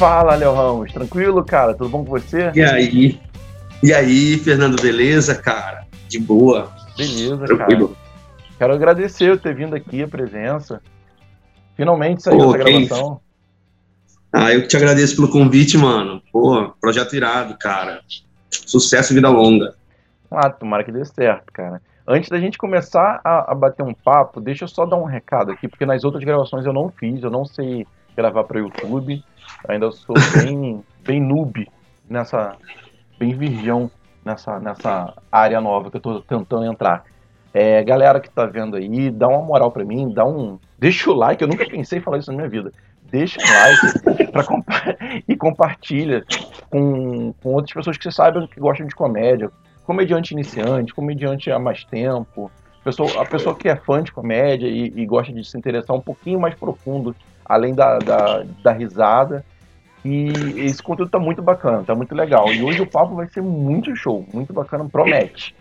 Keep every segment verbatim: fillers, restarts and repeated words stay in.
Fala, Léo Ramos, tranquilo, cara? Tudo bom com você? E aí? E aí, Fernando, beleza, cara? De boa. Beleza, tranquilo. Cara. Quero agradecer por ter vindo aqui, a presença. Finalmente saiu Pô, essa gravação. Ah, eu que te agradeço pelo convite, mano. Pô, projeto irado, cara. Sucesso e vida longa. Ah, tomara que dê certo, cara. Antes da gente começar a, a bater um papo, deixa eu só dar um recado aqui, porque nas outras gravações eu não fiz, eu não sei gravar para o YouTube. Ainda sou bem, bem noob nessa... bem virgão nessa, nessa área nova que eu tô tentando entrar. É, galera que tá vendo aí, dá uma moral pra mim, dá um... deixa o like, eu nunca pensei em falar isso na minha vida. Deixa o like pra compa e compartilha com, com outras pessoas que você sabe que gostam de comédia. Comediante iniciante, comediante há mais tempo, pessoa, a pessoa que é fã de comédia e, e gosta de se interessar um pouquinho mais profundo, além da, da, da risada. E esse conteúdo tá muito bacana, tá muito legal. E hoje o papo vai ser muito show, muito bacana, promete.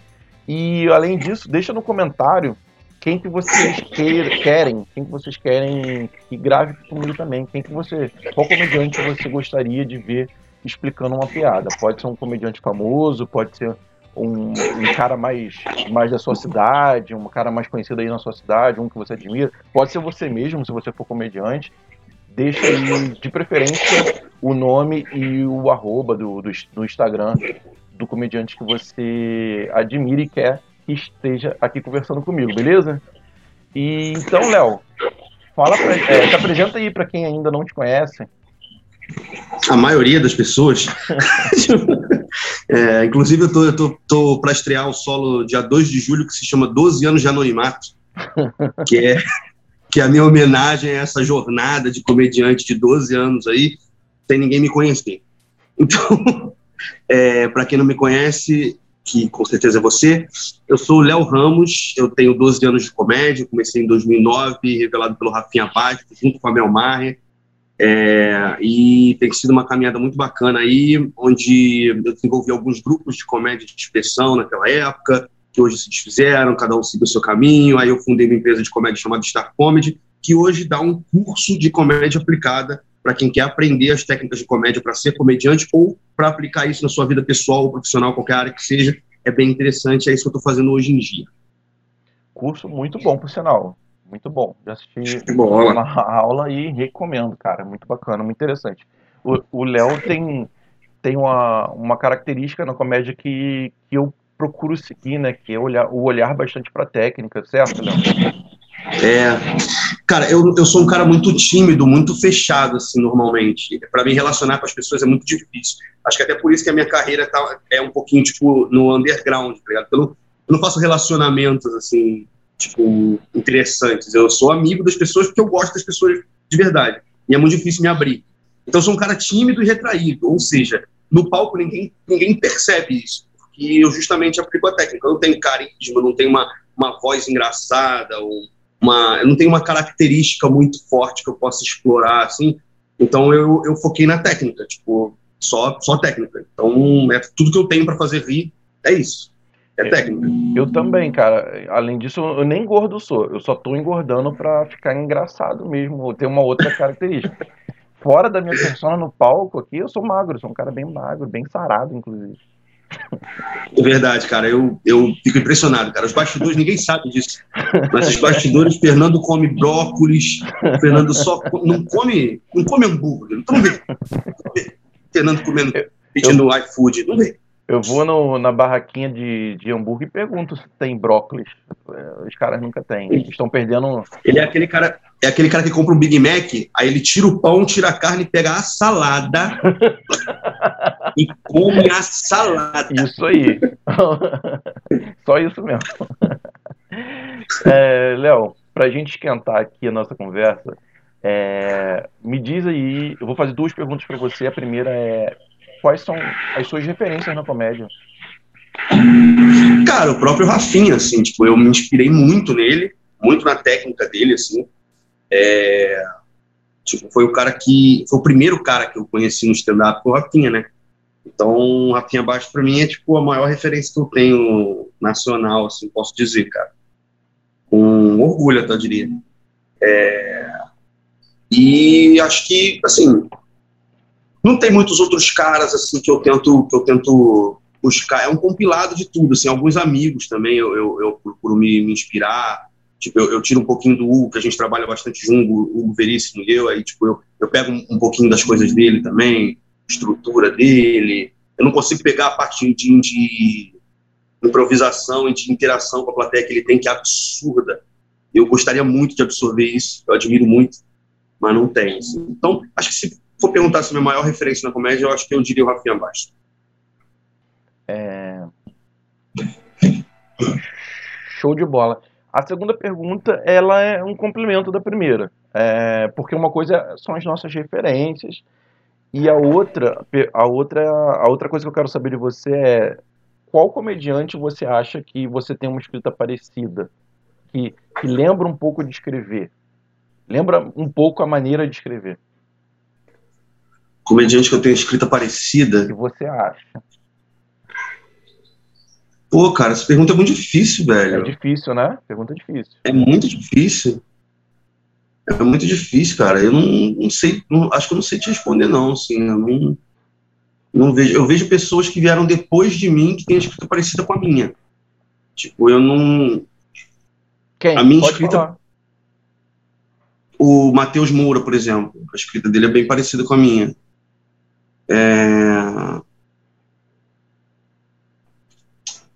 E além disso, deixa no comentário quem que vocês queir, querem, quem que vocês querem que grave comigo também, quem que você, qual comediante você gostaria de ver explicando uma piada. Pode ser um comediante famoso, pode ser um, um cara mais, mais da sua cidade, um cara mais conhecido aí na sua cidade, um que você admira. Pode ser você mesmo, se você for comediante. Deixa aí, de preferência, o nome e o arroba do, do, do Instagram do comediante que você admira e quer que esteja aqui conversando comigo, beleza? E então, Léo, fala pra, é, te apresenta aí para quem ainda não te conhece. A maioria das pessoas. É, inclusive, eu tô, eu tô, tô para estrear um solo dia dois de julho que se chama doze anos de Anonimato, que é... que a minha homenagem é essa jornada de comediante de doze anos aí, sem ninguém me conhecer. Então, é, para quem não me conhece, que com certeza é você, eu sou o Léo Ramos, eu tenho doze anos de comédia, comecei em dois mil e nove, revelado pelo Rafinha Paz, junto com a Mel Maher, é, e tem sido uma caminhada muito bacana aí, onde eu desenvolvi alguns grupos de comédia de expressão naquela época, que hoje se desfizeram, cada um seguiu o seu caminho. Aí eu fundei uma empresa de comédia chamada Star Comedy, que hoje dá um curso de comédia aplicada para quem quer aprender as técnicas de comédia para ser comediante ou para aplicar isso na sua vida pessoal ou profissional, qualquer área que seja. É bem interessante, é isso que eu estou fazendo hoje em dia. Curso muito bom, por sinal. Muito bom. Já assisti uma aula e recomendo, cara. Muito bacana, muito interessante. O Léo tem, tem uma, uma característica na comédia que, que eu procuro seguir, né, que é olhar, o olhar bastante para técnica, certo, Léo? É, cara, eu, eu sou um cara muito tímido, muito fechado, assim, normalmente. Para me relacionar com as pessoas é muito difícil. Acho que até por isso que a minha carreira tá, é um pouquinho, tipo, no underground, tá ligado? Eu não, eu não faço relacionamentos, assim, tipo, interessantes. Eu sou amigo das pessoas porque eu gosto das pessoas de verdade. E é muito difícil me abrir. Então, eu sou um cara tímido e retraído, ou seja, no palco ninguém, ninguém percebe isso. E eu justamente aplico a técnica. Eu não tenho carisma, não tenho uma, uma voz engraçada, ou uma, eu não tenho uma característica muito forte que eu possa explorar, assim. Então eu, eu foquei na técnica, tipo, só, só técnica. Então é tudo que eu tenho para fazer rir, é isso, é eu, técnica. Eu também, cara. Além disso, eu nem gordo sou. Eu só tô engordando para ficar engraçado mesmo, ou ter uma outra característica. Fora da minha persona no palco aqui, eu sou magro, sou um cara bem magro, bem sarado, inclusive. É verdade, cara, eu, eu fico impressionado, cara. Os bastidores, ninguém sabe disso. Mas os bastidores, Fernando come brócolis, Fernando só come, não come, não come hambúrguer, não, não vê. Fernando comendo, pedindo iFood, não vê. Eu vou no, na barraquinha de, de hambúrguer e pergunto se tem brócolis. Os caras nunca têm, eles estão perdendo. Ele é aquele cara, é aquele cara que compra um Big Mac, aí ele tira o pão, tira a carne, pega a salada. E come a salada. Isso aí. Só isso mesmo. É, Léo, pra gente esquentar aqui a nossa conversa, é, me diz aí, eu vou fazer duas perguntas pra você. A primeira é, quais são as suas referências na comédia? Cara, o próprio Rafinha, assim, tipo, eu me inspirei muito nele, muito na técnica dele, assim. É... Tipo, foi o cara que... Foi o primeiro cara que eu conheci no stand-up, foi o Rafinha, né? Então, Rafinha Baixo, pra mim, é, tipo, a maior referência que eu tenho nacional, assim, posso dizer, cara. Com orgulho, até eu diria. É... E acho que, assim, Não tem muitos outros caras assim que eu tento, que eu tento buscar. É um compilado de tudo, assim, alguns amigos também eu, eu, eu procuro me, me inspirar. Tipo, eu, eu tiro um pouquinho do Hugo, que a gente trabalha bastante junto, o Hugo Veríssimo e eu, aí, tipo, eu, eu pego um, um pouquinho das coisas dele também, estrutura dele. Eu não consigo pegar a parte de, de improvisação e de interação com a plateia que ele tem, que é absurda. Eu gostaria muito de absorver isso, eu admiro muito, mas não tem. Assim. Então, acho que se for perguntar se a minha maior referência na comédia, eu acho que eu diria o Rafinha Paz. É... Show de bola. A segunda pergunta, ela é um complemento da primeira, é, porque uma coisa são as nossas referências e a outra, a outra, a outra coisa que eu quero saber de você é qual comediante você acha que você tem uma escrita parecida, que, que lembra um pouco de escrever, lembra um pouco a maneira de escrever. Comediante que eu tenho escrita parecida? Que você acha? Pô, cara, essa pergunta é muito difícil, velho. É difícil, né? Pergunta difícil. É muito difícil. É muito difícil, cara. Eu não, não sei, não, acho que eu não sei te responder, não, assim. Eu não, não vejo. Eu vejo pessoas que vieram depois de mim que têm escrita parecida com a minha. Tipo, eu não... Quem? A minha Pode escrita... falar. O Matheus Moura, por exemplo. A escrita dele é bem parecida com a minha. É...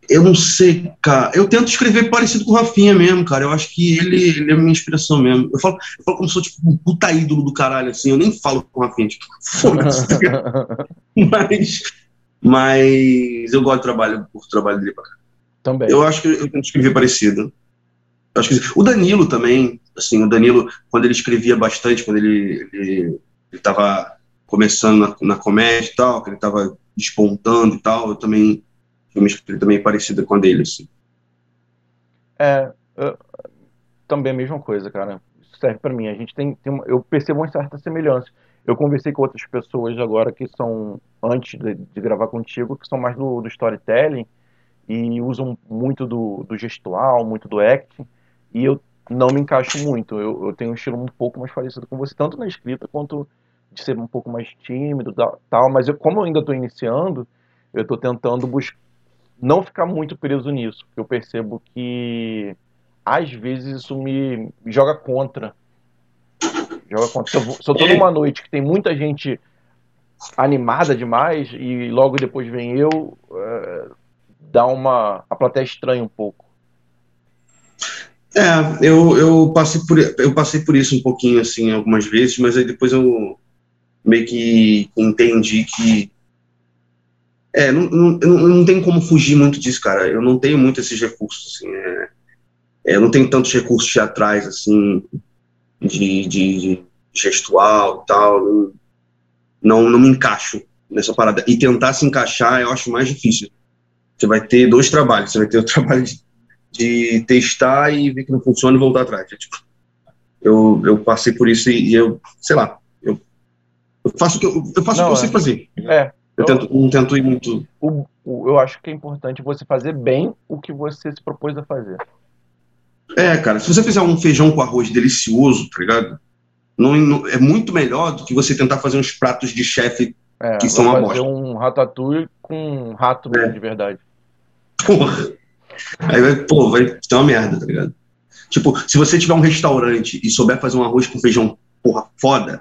Eu não sei, cara. Eu tento escrever parecido com o Rafinha mesmo, cara. Eu acho que ele, ele é a minha inspiração mesmo. Eu falo, eu falo como se eu fosse tipo, um puta ídolo do caralho, assim. Eu nem falo com o Rafinha, tipo, foda-se. mas, mas eu gosto do trabalho, do trabalho dele pra cá. Também. Eu acho que eu tento escrever parecido. Eu acho que, o Danilo também, assim, o Danilo, quando ele escrevia bastante, quando ele, ele, ele tava começando na, na comédia e tal, que ele tava despontando e tal, eu também... uma escrita também parecida com a dele, assim. É, eu, também a mesma coisa, cara. Isso serve pra mim. A gente tem, tem uma, eu percebo uma certa semelhança. Eu conversei com outras pessoas agora que são, antes de, de gravar contigo, que são mais do, do storytelling e usam muito do, do gestual, muito do acting, e eu não me encaixo muito. Eu, eu tenho um estilo um pouco mais parecido com você, tanto na escrita quanto de ser um pouco mais tímido, tal, mas eu, como eu ainda tô iniciando, eu tô tentando buscar não ficar muito preso nisso, porque eu percebo que às vezes isso me joga contra. Joga contra. Se eu, vou, se eu tô numa noite que tem muita gente animada demais e logo depois vem eu, é, dá uma... a plateia estranha um pouco. É, eu, eu, passei por, eu passei por isso um pouquinho, assim, algumas vezes, mas aí depois eu meio que entendi que É, não, não, não tem como fugir muito disso, cara. Eu não tenho muito esses recursos, assim. É, é, eu não tenho tantos recursos teatrais, assim, de, de, de gestual e tal. Não, não me encaixo nessa parada. E tentar se encaixar eu acho mais difícil. Você vai ter dois trabalhos. Você vai ter o trabalho de, de testar e ver que não funciona e voltar atrás. É, tipo, eu, eu passei por isso e, e eu, sei lá, eu, eu faço o que eu, eu, faço não, o que eu sei fazer. É. Eu tento, não tento ir muito... O, o, eu acho que é importante você fazer bem o que você se propôs a fazer. É, cara, se você fizer um feijão com arroz delicioso, tá ligado? Não, não, é muito melhor do que você tentar fazer uns pratos de chefe é, que são a bosta. Fazer um ratatouille com um rato mesmo, é. de verdade. Porra! Aí vai, pô, vai ter uma merda, tá ligado? Tipo, se você tiver um restaurante e souber fazer um arroz com feijão, porra, foda...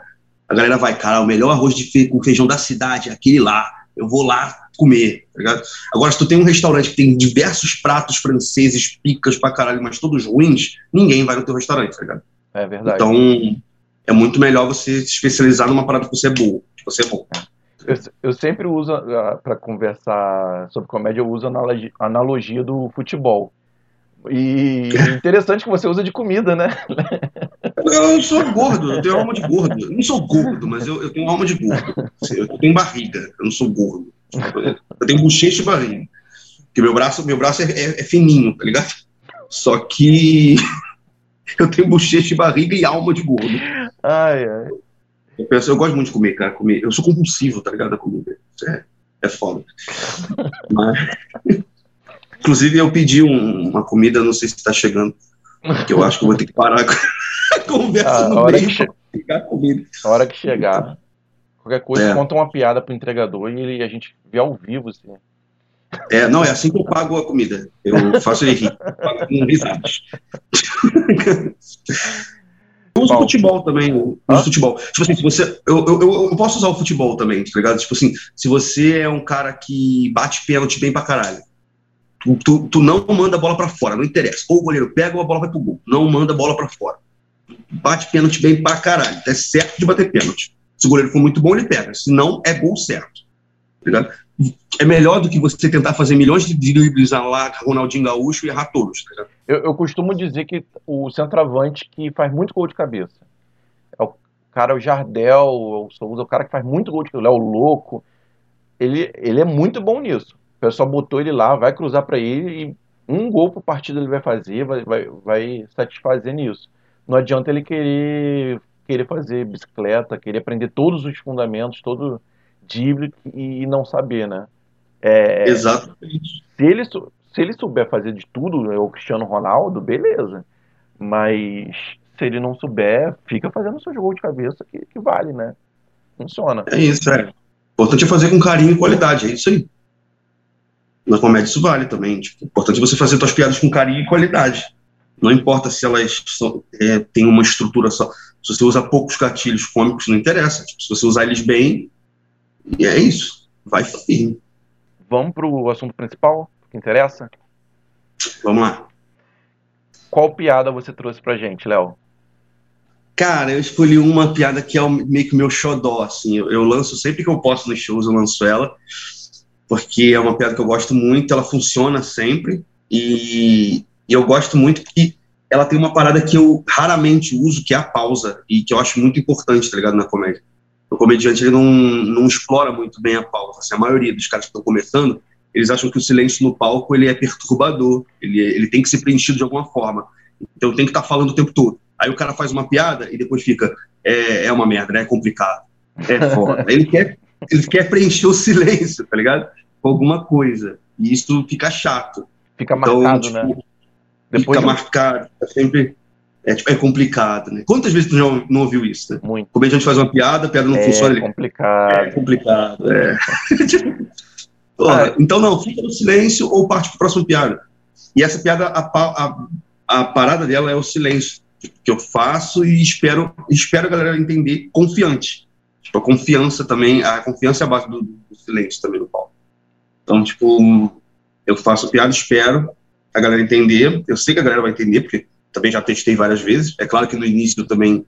A galera vai, cara, o melhor arroz de fe... com feijão da cidade é aquele lá. Eu vou lá comer, tá ligado? Agora, se tu tem um restaurante que tem diversos pratos franceses, picas pra caralho, mas todos ruins, ninguém vai no teu restaurante, tá ligado? É verdade. Então, é muito melhor você se especializar numa parada que você é boa. Que você é bom. Eu, eu sempre uso, pra conversar sobre comédia, eu uso a analogia do futebol. E interessante que você usa de comida, né? Eu sou gordo, eu tenho alma de gordo. Eu não sou gordo, mas eu, eu tenho alma de gordo. Eu tenho barriga, eu não sou gordo. Eu tenho bochecha e barriga. Porque meu braço, meu braço é, é, é fininho, tá ligado? Só que eu tenho bochecha e barriga e alma de gordo. Ai, ai. Eu, penso, eu gosto muito de comer, cara. Comer. Eu sou compulsivo, tá ligado? A comida. É, é foda. Mas... Inclusive, eu pedi um, uma comida, não sei se está chegando, porque eu acho que eu vou ter que parar a conversa ah, no meio para pegar a comida. A hora que chegar, Qualquer coisa, é. conta uma piada pro entregador e ele, a gente vê ao vivo, assim. É, não, é assim que eu pago a comida. Eu faço ele rir. Eu pago com risadas. Ou o futebol também. O ah? futebol. Tipo assim, se você. Eu, eu, eu posso usar o futebol também, tá ligado? Tipo assim, se você é um cara que bate pênalti bem pra caralho, tu, tu, tu não manda a bola pra fora, não interessa. Ou o goleiro pega ou a bola vai pro gol. Não manda a bola pra fora. Bate pênalti bem pra caralho. É certo de bater pênalti. Se o goleiro for muito bom, ele pega. Se não, é gol certo. Tá ligado? É melhor do que você tentar fazer milhões de dribles lá, Ronaldinho Gaúcho, e errar todos. Tá ligado? Eu, eu costumo dizer que o centroavante que faz muito gol de cabeça é o cara, o Jardel, o Souza, o cara que faz muito gol de cabeça, o Léo Louco, ele, ele é muito bom nisso. O pessoal botou ele lá, vai cruzar pra ele e um gol por partida ele vai fazer, vai, vai, vai satisfazer nisso. Não adianta ele querer, querer fazer bicicleta, querer aprender todos os fundamentos, todo drible e não saber, né? É, Exatamente. Se ele, se ele souber fazer de tudo, é o Cristiano Ronaldo, beleza. Mas se ele não souber, fica fazendo o seu jogo de cabeça que, que vale, né? Funciona. É isso, é. O importante é fazer com carinho e qualidade, é isso aí. Na comédia isso vale também. Tipo, o importante é você fazer suas piadas com carinho e qualidade. Não importa se elas são, é, têm uma estrutura só. Se você usa poucos gatilhos cômicos, não interessa. Tipo, se você usar eles bem, e é isso. Vai firme. Vamos para o assunto principal, que interessa? Vamos lá. Qual piada você trouxe pra gente, Léo? Cara, eu escolhi uma piada que é meio que meu xodó, assim. Eu, eu lanço sempre que eu posso nos shows, eu lanço ela. Porque é uma piada que eu gosto muito, ela funciona sempre. E... E eu gosto muito que ela tem uma parada que eu raramente uso, que é a pausa, e que eu acho muito importante, tá ligado, na comédia. O comediante, ele não, não explora muito bem a pausa. Assim, a maioria dos caras que estão começando, eles acham que o silêncio no palco, ele é perturbador, ele, ele tem que ser preenchido de alguma forma. Então tem que estar tá falando o tempo todo. Aí o cara faz uma piada e depois fica, é, é uma merda, é complicado, é foda. ele, quer, ele quer preencher o silêncio, tá ligado? Com alguma coisa. E isso fica chato. Fica então, marcado, tipo, né? Depois fica eu... marcado, é sempre é, tipo, é complicado, né? Quantas vezes tu já não ouviu isso, né? Muito. Como a gente faz uma piada, a piada não é funciona. Complicado. Ele... É complicado. É complicado. ah, então não, fica no silêncio ou parte para a próxima piada. E essa piada, a, a, a parada dela é o silêncio que eu faço e espero, espero a galera entender confiante. Tipo, a confiança também, a confiança é a base do, do silêncio também no palco. Então, tipo, eu faço a piada, espero a galera entender, eu sei que a galera vai entender, porque também já testei várias vezes. É claro que no início eu também,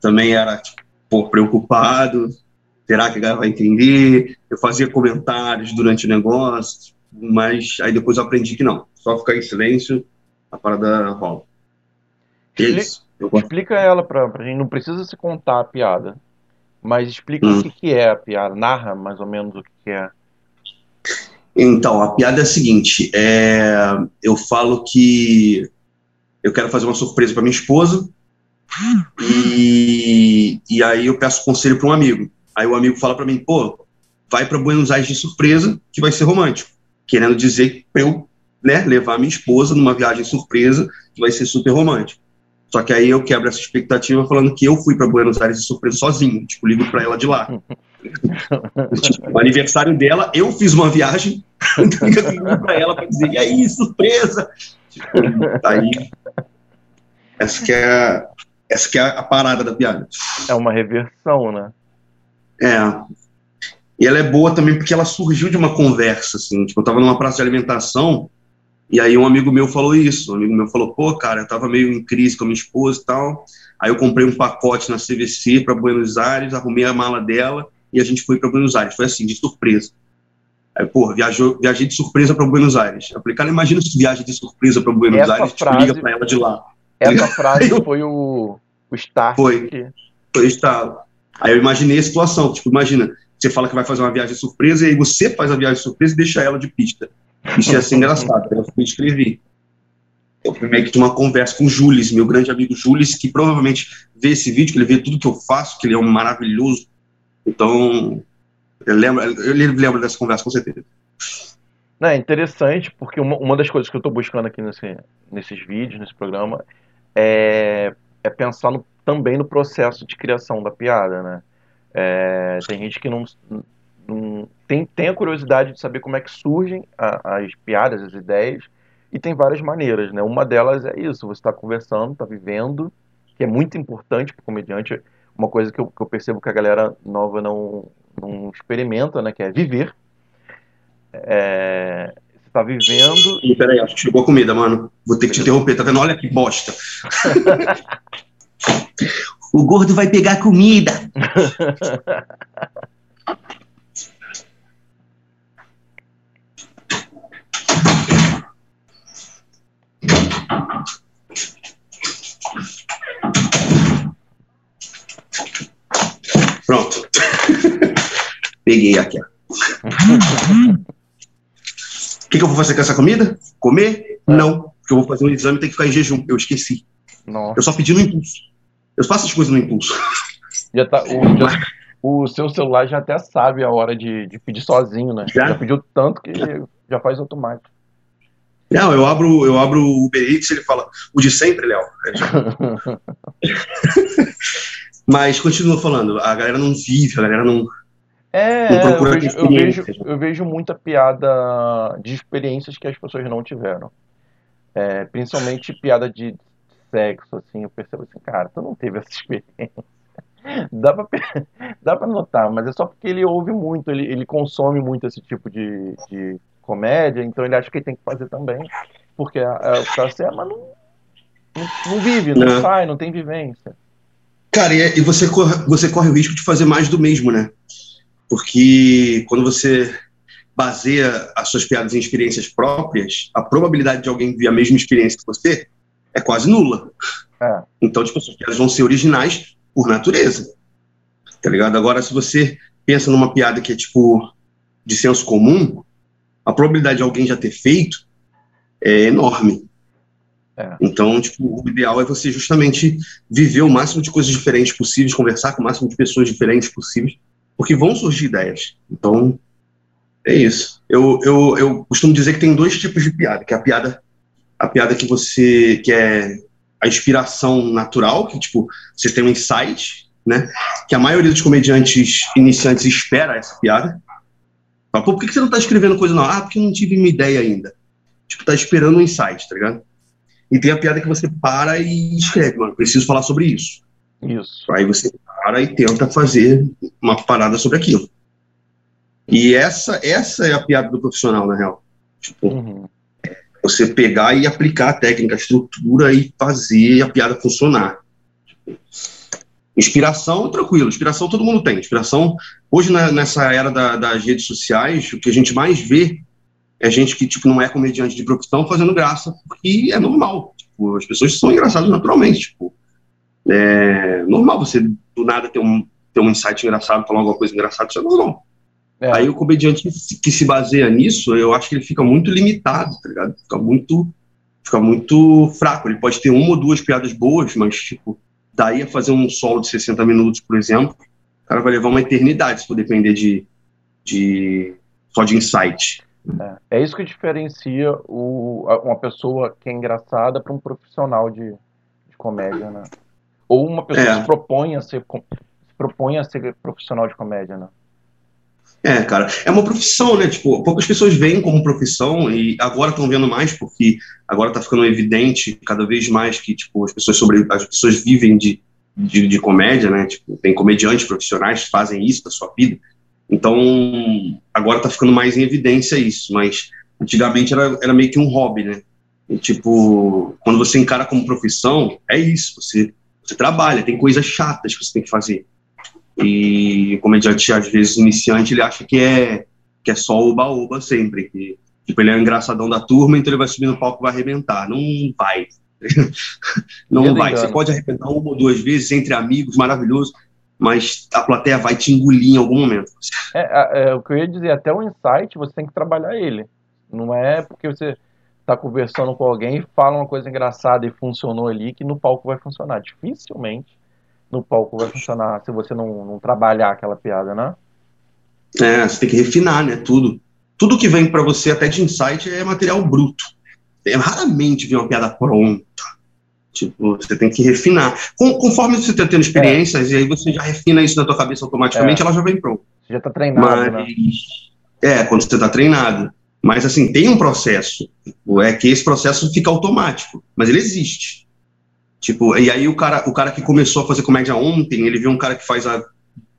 também era tipo, preocupado, será que a galera vai entender? Eu fazia comentários durante o negócio, mas aí depois eu aprendi que não, só ficar em silêncio, a parada rola. E é isso. Eu explica ela pra, pra gente, não precisa se contar a piada, mas explica hum. o que, que é a piada, narra mais ou menos o que, que é. Então, a piada é a seguinte, é, eu falo que eu quero fazer uma surpresa para minha esposa e, e aí eu peço conselho para um amigo. Aí o amigo fala para mim, pô, vai para Buenos Aires de surpresa que vai ser romântico. Querendo dizer para eu, né, levar a minha esposa numa viagem surpresa que vai ser super romântico. Só que aí eu quebro essa expectativa falando que eu fui para Buenos Aires de surpresa sozinho, tipo, ligo para ela de lá. O aniversário dela, eu fiz uma viagem pra ela pra dizer, e aí, surpresa! Tipo, aí, essa que, é, essa que é a parada da piada. É uma reversão, né? É. E ela é boa também porque ela surgiu de uma conversa, assim. Tipo, eu tava numa praça de alimentação e aí um amigo meu falou isso. Um amigo meu falou, pô, cara, eu tava meio em crise com a minha esposa e tal. Aí eu comprei um pacote na C V C pra Buenos Aires, arrumei a mala dela e a gente foi para Buenos Aires, foi assim, de surpresa. Aí, pô, viajou, viajei de surpresa para Buenos Aires. Eu falei, cara, imagina se viaja de surpresa para Buenos essa Aires, frase, tipo, liga para ela de lá. Essa frase foi o, o start. Foi, que... foi o start. Aí eu imaginei a situação, tipo, imagina, você fala que vai fazer uma viagem de surpresa e aí você faz a viagem de surpresa e deixa ela de pista. Isso ia ser engraçado, eu fui escrever. Eu primeiro que tive uma conversa com o Jules, meu grande amigo Jules, que provavelmente vê esse vídeo, que ele vê tudo que eu faço, que ele é um maravilhoso. Então, eu lembro, eu lembro dessa conversa, com certeza. É interessante, porque uma, uma das coisas que eu estou buscando aqui nesse, nesses vídeos, nesse programa, é, é pensar no, também no processo de criação da piada, né? É, tem gente que não, não tem, tem a curiosidade de saber como é que surgem a, as piadas, as ideias, e tem várias maneiras, né? Uma delas é isso, você está conversando, está vivendo, que é muito importante para o comediante, uma coisa que eu, que eu percebo que a galera nova não, não experimenta, né? Que é viver. É, você está vivendo... E, peraí, acho que chegou a comida, mano. Vou ter que te interromper, tá vendo? Olha que bosta. O gordo vai pegar comida. Pronto. Peguei aqui. O que, que eu vou fazer com essa comida? Comer? É. Não. Porque eu vou fazer um exame e tem que ficar em jejum. Eu esqueci. Nossa. Eu só pedi no impulso. Eu faço as coisas no impulso. Já tá, o, já, o seu celular já até sabe a hora de, de pedir sozinho, né? Já? já pediu tanto que já, já faz automático. Não, eu abro, eu abro o Uber Eats e ele fala, o de sempre, Léo. Mas continua falando, a galera não vive, a galera não... É, não procura eu, vejo, eu, vejo, eu vejo muita piada de experiências que as pessoas não tiveram. É, principalmente piada de... sexo, assim, eu percebo assim, cara, tu não teve essa experiência. Dá pra, dá pra notar, mas é só porque ele ouve muito, ele, ele consome muito esse tipo de, de comédia, então ele acha que ele tem que fazer também, porque a, a, o cara assim, ah, mas não, não, não vive, não, não sai, não tem vivência. Cara, e, e você, corre, você corre o risco de fazer mais do mesmo, né? Porque quando você baseia as suas piadas em experiências próprias, a probabilidade de alguém viver a mesma experiência que você é quase nula. É. Então, tipo, as piadas vão ser originais por natureza. Tá ligado? Agora, se você pensa numa piada que é, tipo, de senso comum, a probabilidade de alguém já ter feito é enorme. É. Então, tipo, o ideal é você justamente viver o máximo de coisas diferentes possíveis, conversar com o máximo de pessoas diferentes possíveis, porque vão surgir ideias. Então, é isso. Eu, eu, eu costumo dizer que tem dois tipos de piada, que é a piada... A piada que você, que é a inspiração natural, que tipo, você tem um insight, né? Que a maioria dos comediantes iniciantes espera essa piada. Fala, pô, por que você não tá escrevendo coisa não? Ah, porque eu não tive uma ideia ainda. Tipo, tá esperando um insight, tá ligado? E tem a piada que você para e escreve, mano, preciso falar sobre isso. Isso. Aí você para e tenta fazer uma parada sobre aquilo. E essa, essa é a piada do profissional, na real. Tipo... Uhum. Você pegar e aplicar a técnica, a estrutura e fazer a piada funcionar. Inspiração, tranquilo. Inspiração todo mundo tem. Inspiração, hoje na, nessa era da, das redes sociais, o que a gente mais vê é gente que tipo, não é comediante de profissão fazendo graça, porque é normal. Tipo, as pessoas são engraçadas naturalmente. Tipo, é normal você do nada ter um, ter um insight engraçado, falar alguma coisa engraçada, isso é normal. É. Aí o comediante que se baseia nisso, eu acho que ele fica muito limitado, tá ligado? Fica muito, fica muito fraco. Ele pode ter uma ou duas piadas boas, mas, tipo, daí a fazer um solo de sessenta minutos, por exemplo, o cara vai levar uma eternidade se for depender de, de, só de insight. É, é isso que diferencia o, uma pessoa que é engraçada para um profissional de, de comédia, né? Ou uma pessoa é. que se propõe a ser, se propõe a ser profissional de comédia, né? É, cara, é uma profissão, né, tipo, poucas pessoas veem como profissão e agora estão vendo mais porque agora tá ficando evidente cada vez mais que, tipo, as pessoas, sobre... as pessoas vivem de, de, de comédia, né, tipo, tem comediantes profissionais que fazem isso da sua vida, então agora tá ficando mais em evidência isso, mas antigamente era, era meio que um hobby, né, e, tipo, quando você encara como profissão, é isso, você, você trabalha, tem coisas chatas que você tem que fazer. E o comediante, às vezes, iniciante, ele acha que é, que é só oba-oba sempre. Que, tipo, ele é um engraçadão da turma, então ele vai subir no palco e vai arrebentar. Não vai. Não eu vai. Você pode arrebentar uma ou duas vezes entre amigos, maravilhoso, mas a plateia vai te engolir em algum momento. É, é, o que eu ia dizer, até o insight, você tem que trabalhar ele. Não é porque você está conversando com alguém e fala uma coisa engraçada e funcionou ali, que no palco vai funcionar. Dificilmente. No palco vai funcionar se você não, não trabalhar aquela piada, né? É, você tem que refinar, né? Tudo. Tudo que vem pra você, até de insight, é material bruto. É, raramente vem uma piada pronta. Tipo, você tem que refinar. Com, conforme você está tendo experiências, é. e aí você já refina isso na tua cabeça automaticamente, é. ela já vem pronta. Você já está treinado, Mas, né? É, quando você está treinado. Mas, assim, tem um processo. Tipo, é que esse processo fica automático, mas ele existe. Tipo, e aí o cara, o cara que começou a fazer comédia ontem, ele viu um cara que faz há,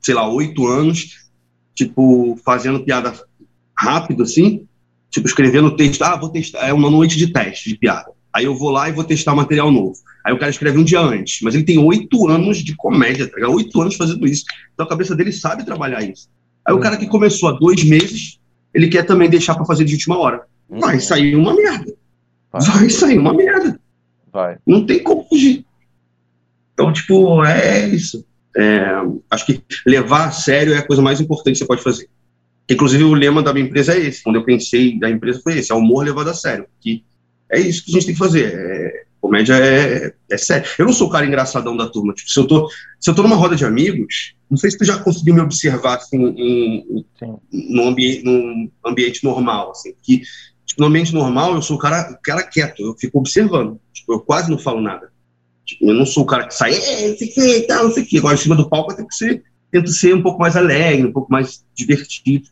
sei lá, oito anos, tipo, fazendo piada rápido, assim, tipo, escrevendo texto. Ah, vou testar. É uma noite de teste de piada. Aí eu vou lá e vou testar material novo. Aí o cara escreve um dia antes, mas ele tem oito anos de comédia, tá ligado? Oito anos fazendo isso. Então a cabeça dele sabe trabalhar isso. Aí hum. o cara que começou há dois meses, ele quer também deixar pra fazer de última hora. Hum. Vai sair uma merda. Vai, Vai sair uma merda. Vai. Não tem como fugir. Então, tipo, é isso. É, acho que levar a sério é a coisa mais importante que você pode fazer. Inclusive, o lema da minha empresa é esse. Quando eu pensei da empresa foi esse. É o humor levado a sério. Que é isso que a gente tem que fazer. É, comédia é, é sério. Eu não sou o cara engraçadão da turma. Tipo, se, eu tô, se eu tô numa roda de amigos, não sei se tu já conseguiu me observar assim, em, em, num, ambi num ambiente normal. Assim, que, tipo, no ambiente normal, eu sou o cara, cara quieto. Eu fico observando. Tipo, eu quase não falo nada. Tipo, eu não sou o cara que sai, é, não sei o que, tal, não sei o que. Agora, em cima do palco, eu tenho que ser, tento ser um pouco mais alegre, um pouco mais divertido.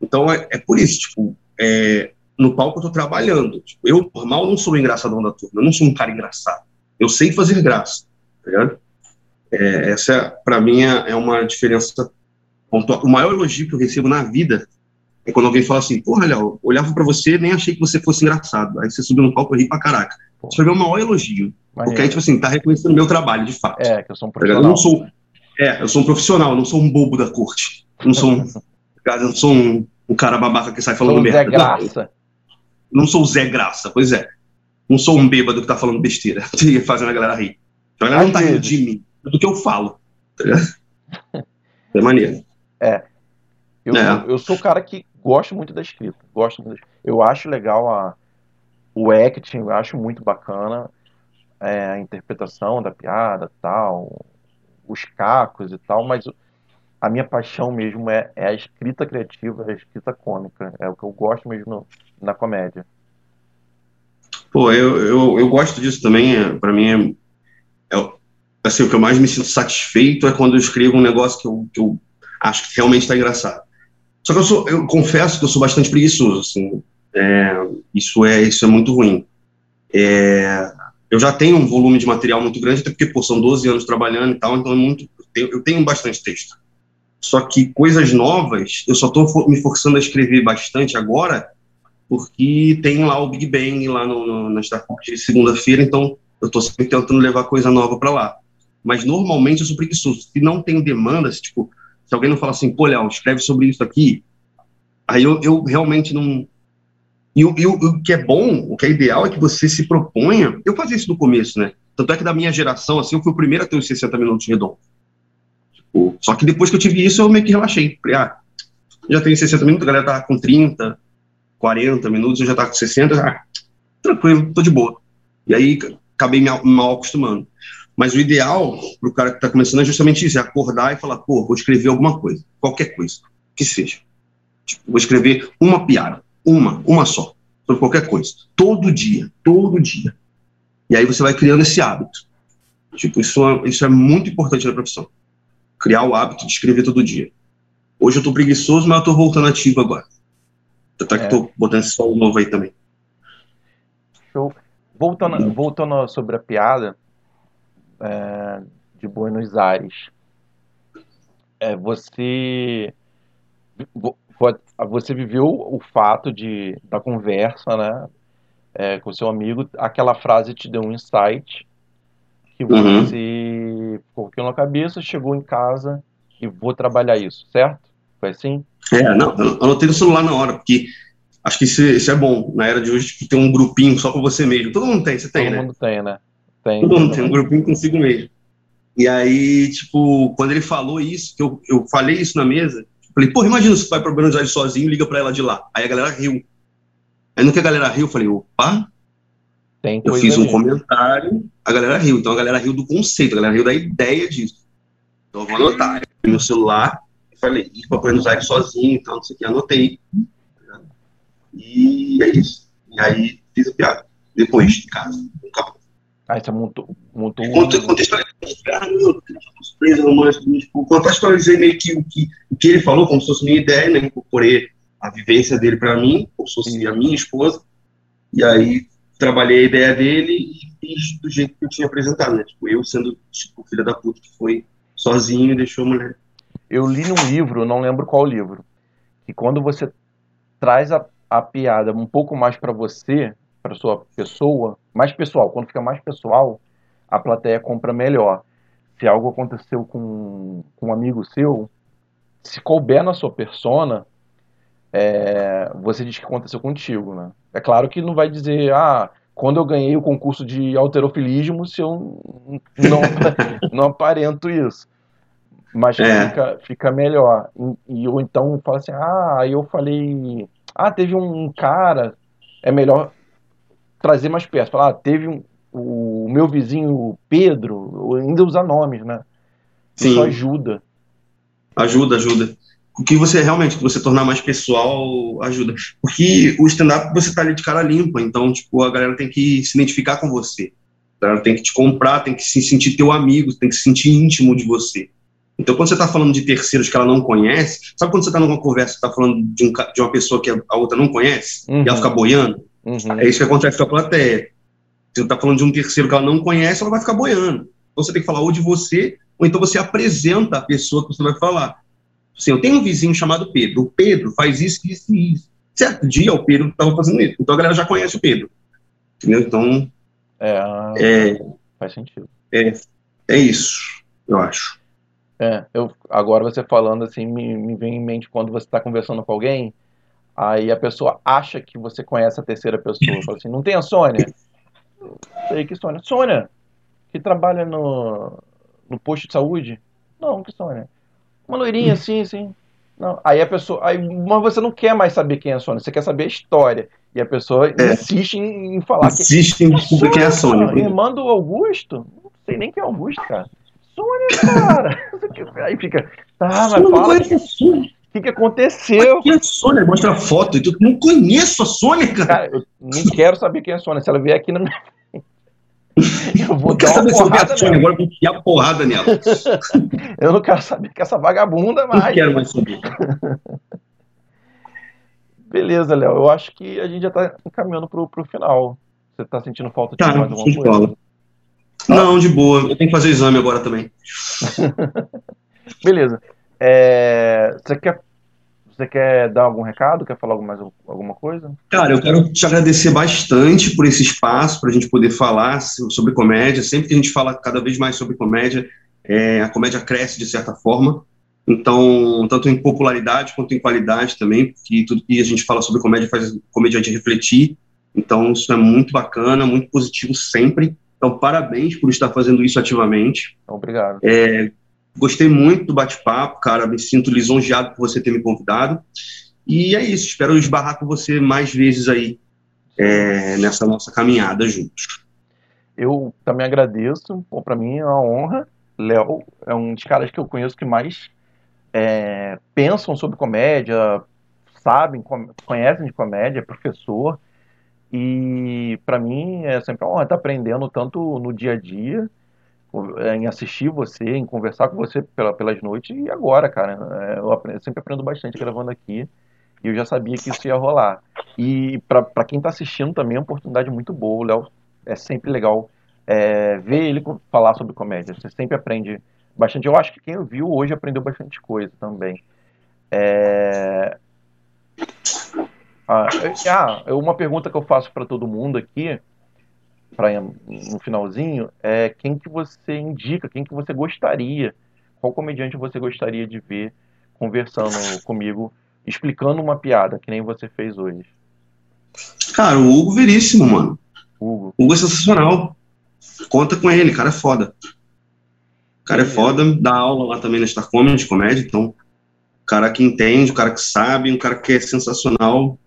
Então, é, é por isso. Tipo, é... no palco eu tô trabalhando. Tipo, eu, normal, não sou o engraçadão da turma. Eu não sou um cara engraçado. Eu sei fazer graça. Tá ligado? É, essa, pra mim, é uma diferença. O maior elogio que eu recebo na vida é quando alguém fala assim, porra, Léo, olhava pra você, nem achei que você fosse engraçado. Aí você subiu no palco e ri pra caraca. Isso foi o maior elogio. Maneiro. Porque aí, tipo assim, tá reconhecendo o meu trabalho, de fato. É, que eu sou um profissional. Eu não sou, é, eu sou um profissional, não sou um bobo da corte. Eu não sou um, eu não sou um, um cara babaca que sai falando sou merda. Zé Graça. Não sou o Zé Graça, pois é. Não sou um bêbado que tá falando besteira, fazendo a galera rir. A galera não tá rindo de mim, do que eu falo. Tá ligado? É maneiro. É. Eu, é. eu sou o cara que gosto muito da escrita. Gosto muito da... Eu acho legal a... o acting, eu acho muito bacana é, a interpretação da piada tal, os cacos e tal, mas a minha paixão mesmo é, é a escrita criativa, a escrita cômica. É o que eu gosto mesmo no, na comédia. Pô, eu, eu, eu gosto disso também. É, pra mim, é, é, assim, o que eu mais me sinto satisfeito é quando eu escrevo um negócio que eu, que eu acho que realmente tá engraçado. Só que eu, sou, eu confesso que eu sou bastante preguiçoso, assim. É, isso, é, isso é muito ruim. É, eu já tenho um volume de material muito grande, até porque, pô, são doze anos trabalhando e tal, então é muito, eu, tenho, eu tenho bastante texto. Só que coisas novas, eu só estou me forçando a escrever bastante agora, porque tem lá o Big Bang, lá no, no, na StarCraft de segunda-feira, então eu estou sempre tentando levar coisa nova para lá. Mas normalmente eu sou preguiçoso. Se não tem demanda, se, tipo, se alguém não fala assim, pô, Léo, escreve sobre isso aqui, aí eu, eu realmente não... E o, e o que é bom, o que é ideal é que você se proponha... Eu fazia isso no começo, né? Tanto é que da minha geração, assim, eu fui o primeiro a ter os sessenta minutos redondos. Tipo, só que depois que eu tive isso, eu meio que relaxei. Falei, ah, já tenho sessenta minutos, a galera tá com trinta, quarenta minutos, eu já tava com sessenta, ah, tranquilo, tô de boa. E aí, acabei me mal acostumando. Mas o ideal pro cara que tá começando é justamente isso, é acordar e falar, pô, vou escrever alguma coisa, qualquer coisa, que seja. Tipo, vou escrever uma piada. Uma, uma só, sobre qualquer coisa. Todo dia, todo dia. E aí você vai criando esse hábito. Tipo, isso é, isso é muito importante na profissão. Criar o hábito de escrever todo dia. Hoje eu tô preguiçoso, mas eu tô voltando ativo agora. Até que é. tô botando esse solo novo aí também. Show. Voltando, voltando sobre a piada é, de Buenos Aires. É, você... Você viveu o fato de, da conversa, né, é, com seu amigo, aquela frase te deu um insight, que você colocou uhum. na cabeça, chegou em casa e vou trabalhar isso, certo? Foi assim? É, não, eu anotei no celular na hora, porque acho que isso, isso é bom, na era de hoje, que tem um grupinho só com você mesmo, todo mundo tem, você tem, todo né? Todo mundo tem, né? Tem, todo mundo tem um grupinho consigo mesmo. E aí, tipo, quando ele falou isso, que eu, eu falei isso na mesa, falei, porra, imagina se tu vai para Buenos Aires sozinho e liga para ela de lá. Aí a galera riu. Aí no que a galera riu, eu falei, opa. Tem eu fiz um aí. comentário, a galera riu. Então a galera riu do conceito, a galera riu da ideia disso. Então eu vou anotar. Eu peguei meu celular e falei, ir para Buenos Aires sozinho, então não sei o que, anotei. E é isso. E aí fiz a piada. Depois de casa. Ah, você montou, montou um... Contextualizei meio que o, que o que ele falou, como se fosse minha ideia, né? Incorporei a vivência dele para mim, como se fosse a minha esposa. E aí trabalhei a ideia dele e fiz do jeito que eu tinha apresentado, né? Tipo, eu sendo tipo filha da puta que foi sozinho e deixou a mulher. Eu li num livro, não lembro qual livro, que quando você traz a, a piada um pouco mais para você, para sua pessoa, mais pessoal, quando fica mais pessoal, a plateia compra melhor. Se algo aconteceu com, com um amigo seu, se couber na sua persona, é, você diz que aconteceu contigo, né? É claro que não vai dizer, ah, quando eu ganhei o concurso de alterofilismo, se eu não, não aparento isso. Mas é. fica, fica melhor. E, e ou então fala assim, ah, aí eu falei, ah, teve um cara, é melhor trazer mais perto, falar, ah, teve um, o meu vizinho Pedro, ainda usar nomes, né? Sim. Isso ajuda. Ajuda, ajuda. O que você realmente, que você tornar mais pessoal, ajuda. Porque o stand-up você tá ali de cara limpa, então, tipo, a galera tem que se identificar com você. A galera tem que te comprar, tem que se sentir teu amigo, tem que se sentir íntimo de você. Então, quando você tá falando de terceiros que ela não conhece, sabe quando você tá numa conversa, tá falando de, um, de uma pessoa que a outra não conhece, uhum. e ela fica boiando? Uhum. É isso que acontece com a plateia. Se você tá falando de um terceiro que ela não conhece, ela vai ficar boiando. Então você tem que falar ou de você, ou então você apresenta a pessoa que você vai falar. Assim, eu tenho um vizinho chamado Pedro. O Pedro faz isso, isso e isso. Certo dia o Pedro estava fazendo isso. Então a galera já conhece o Pedro. Entendeu? Então... É, é faz sentido. É, é isso, eu acho. É, eu, agora você falando assim, me, me vem em mente quando você está conversando com alguém... Aí a pessoa acha que você conhece a terceira pessoa. Fala assim, não tem a Sônia? Não sei que Sônia. Sônia, que trabalha no, no posto de saúde? Não, que Sônia. Uma loirinha, sim, sim. Não. Aí a pessoa... Aí, mas você não quer mais saber quem é a Sônia, você quer saber a história. E a pessoa é. insiste em, em falar. Insiste que, em descobrir quem é a Sônia. Irmã do Augusto? Não sei nem quem é Augusto, cara. Sônia, cara. Aí fica... Tá, mas Sônia, fala... O que, que aconteceu? Quem é a Sônia? Mostra a foto. Eu não conheço a Sônia, cara. Cara, eu não quero saber quem é a Sônia. Se ela vier aqui na minha... Eu vou dar uma porrada nela. Agora eu vou enfiar a porrada nela. Eu não quero saber que essa vagabunda mais. Não quero mais saber. Beleza, Léo. Eu acho que a gente já tá encaminhando pro, pro final. Você tá sentindo falta de tá, mais alguma coisa? Fala. Não, de boa. Eu tenho que fazer exame agora também. Beleza. É, você, quer, você quer dar algum recado? Quer falar mais alguma coisa? Cara, eu quero te agradecer bastante por esse espaço, para a gente poder falar sobre comédia. Sempre que a gente fala cada vez mais sobre comédia, é, a comédia cresce de certa forma. Então, tanto em popularidade quanto em qualidade também, porque tudo que a gente fala sobre comédia faz o comediante refletir. Então, isso é muito bacana, muito positivo sempre. Então, parabéns por estar fazendo isso ativamente. Obrigado. É, Gostei muito do bate-papo, cara. Me sinto lisonjeado por você ter me convidado. E é isso. Espero esbarrar com você mais vezes aí é, nessa nossa caminhada juntos. Eu também agradeço. Para mim é uma honra. Léo é um dos caras que eu conheço que mais é, pensam sobre comédia, sabem, conhecem de comédia, é professor. E para mim é sempre uma honra estar aprendendo tanto no dia a dia, em assistir você, em conversar com você pela, pelas noites, e agora, cara, eu, aprendo, eu sempre aprendo bastante gravando aqui, e eu já sabia que isso ia rolar. E para quem tá assistindo também é uma oportunidade muito boa. O Léo é sempre legal é, ver ele falar sobre comédia, você sempre aprende bastante. Eu acho que quem viu hoje aprendeu bastante coisa também. É... Ah, eu, ah, uma pergunta que eu faço para todo mundo aqui, pra, no finalzinho, é quem que você indica, quem que você gostaria, qual comediante você gostaria de ver conversando comigo, explicando uma piada, que nem você fez hoje? Cara, o Hugo Veríssimo, mano. Hugo. Hugo é sensacional. Conta com ele, cara é foda. Cara é foda, dá aula lá também na Star Comedy, de comédia, então, cara que entende, o cara que sabe, um cara que é sensacional.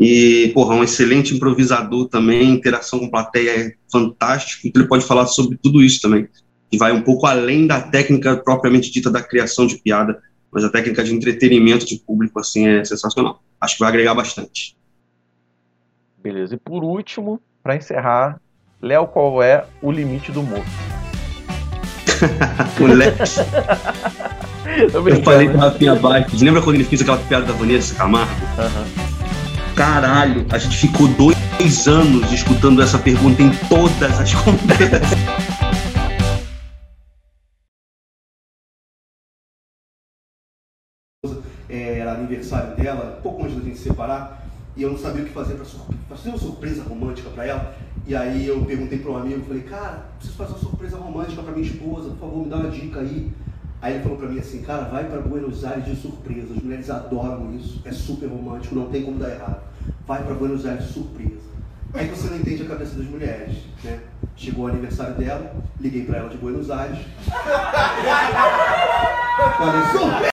E, porra, um excelente improvisador também, interação com plateia é fantástico, então ele pode falar sobre tudo isso também, e vai um pouco além da técnica propriamente dita da criação de piada, mas a técnica de entretenimento de público, assim, é sensacional. Acho que vai agregar bastante. Beleza, e por último, para encerrar, Léo, qual é o limite do humor? Moleque. Eu, eu falei com o Rafinha Paz. Lembra quando ele fez aquela piada da Vanessa Camargo? Uhum. Caralho, a gente ficou dois anos escutando essa pergunta em todas as conversas. Era aniversário dela, pouco antes da gente se separar, e eu não sabia o que fazer para fazer uma surpresa romântica para ela. E aí eu perguntei para um amigo, falei, cara, preciso fazer uma surpresa romântica para minha esposa, por favor, me dá uma dica aí. Aí ele falou para mim assim, cara, vai para Buenos Aires de surpresa, as mulheres adoram isso, é super romântico, não tem como dar errado. Vai para Buenos Aires de surpresa. Aí você não entende a cabeça das mulheres, né? Chegou o aniversário dela, liguei para ela de Buenos Aires. Falei, surpresa!